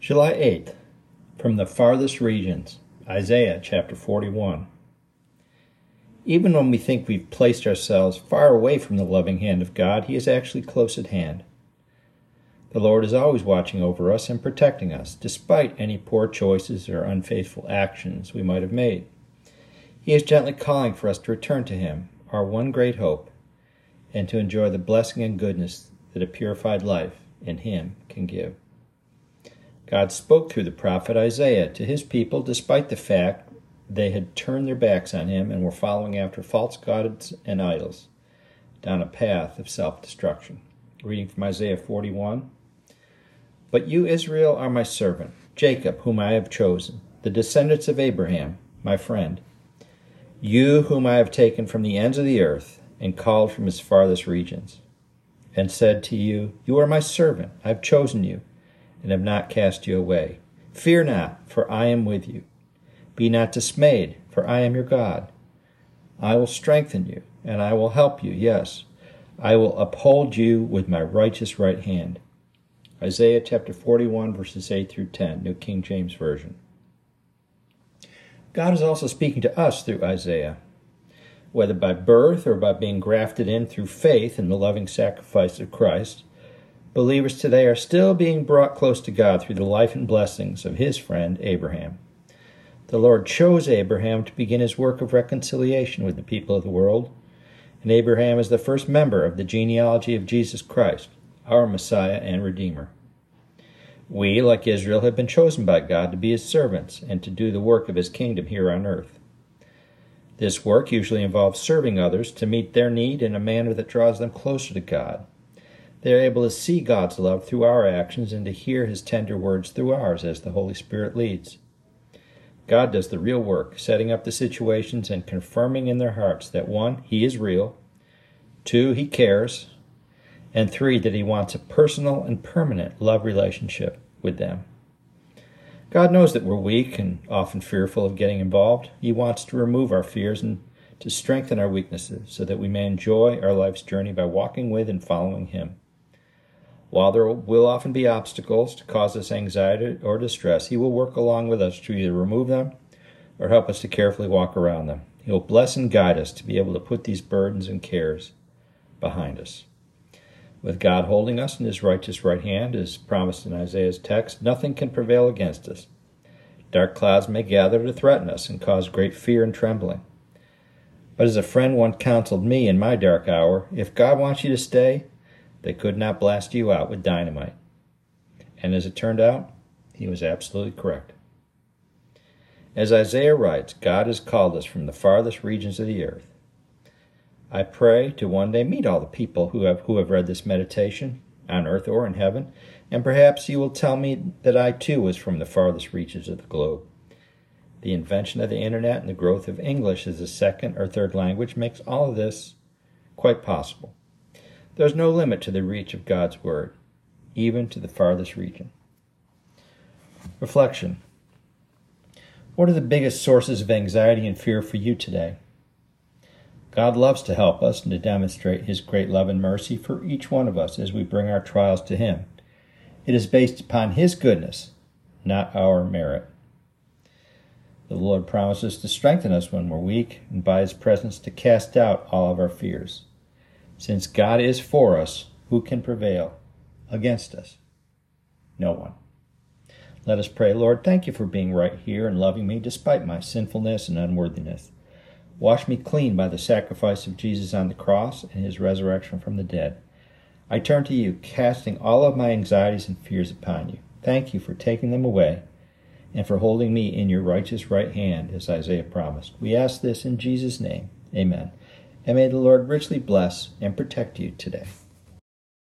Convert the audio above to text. July 8th, From the Farthest Regions, Isaiah chapter 41. Even when we think we've placed ourselves far away from the loving hand of God, He is actually close at hand. The Lord is always watching over us and protecting us, despite any poor choices or unfaithful actions we might have made. He is gently calling for us to return to Him, our one great hope, and to enjoy the blessing and goodness that a purified life in Him can give. God spoke through the prophet Isaiah to His people despite the fact they had turned their backs on Him and were following after false gods and idols down a path of self-destruction. Reading from Isaiah 41. But you, Israel, are my servant, Jacob, whom I have chosen, the descendants of Abraham, my friend. You, whom I have taken from the ends of the earth and called from its farthest regions, and said to you, you are my servant, I have chosen you, and have not cast you away. Fear not, for I am with you. Be not dismayed, for I am your God. I will strengthen you, and I will help you, yes. I will uphold you with my righteous right hand. Isaiah chapter 41, verses 8 through 10, New King James Version. God is also speaking to us through Isaiah. Whether by birth or by being grafted in through faith in the loving sacrifice of Christ, believers today are still being brought close to God through the life and blessings of His friend Abraham. The Lord chose Abraham to begin His work of reconciliation with the people of the world, and Abraham is the first member of the genealogy of Jesus Christ, our Messiah and Redeemer. We, like Israel, have been chosen by God to be His servants and to do the work of His kingdom here on earth. This work usually involves serving others to meet their need in a manner that draws them closer to God. They are able to see God's love through our actions and to hear His tender words through ours as the Holy Spirit leads. God does the real work, setting up the situations and confirming in their hearts that 1, He is real, 2, He cares, and 3, that He wants a personal and permanent love relationship with them. God knows that we're weak and often fearful of getting involved. He wants to remove our fears and to strengthen our weaknesses so that we may enjoy our life's journey by walking with and following Him. While there will often be obstacles to cause us anxiety or distress, He will work along with us to either remove them or help us to carefully walk around them. He will bless and guide us to be able to put these burdens and cares behind us. With God holding us in His righteous right hand, as promised in Isaiah's text, nothing can prevail against us. Dark clouds may gather to threaten us and cause great fear and trembling. But as a friend once counseled me in my dark hour, if God wants you to stay, they could not blast you out with dynamite. And as it turned out, he was absolutely correct. As Isaiah writes, God has called us from the farthest regions of the earth. I pray to one day meet all the people who have read this meditation, on earth or in heaven, and perhaps you will tell me that I too was from the farthest reaches of the globe. The invention of the internet and the growth of English as a second or third language makes all of this quite possible. There's no limit to the reach of God's Word, even to the farthest region. Reflection. What are the biggest sources of anxiety and fear for you today? God loves to help us and to demonstrate His great love and mercy for each one of us as we bring our trials to Him. It is based upon His goodness, not our merit. The Lord promises to strengthen us when we're weak and by His presence to cast out all of our fears. Since God is for us, who can prevail against us? No one. Let us pray. Lord, thank you for being right here and loving me despite my sinfulness and unworthiness. Wash me clean by the sacrifice of Jesus on the cross and His resurrection from the dead. I turn to you, casting all of my anxieties and fears upon you. Thank you for taking them away and for holding me in your righteous right hand, as Isaiah promised. We ask this in Jesus' name. Amen. And may the Lord richly bless and protect you today.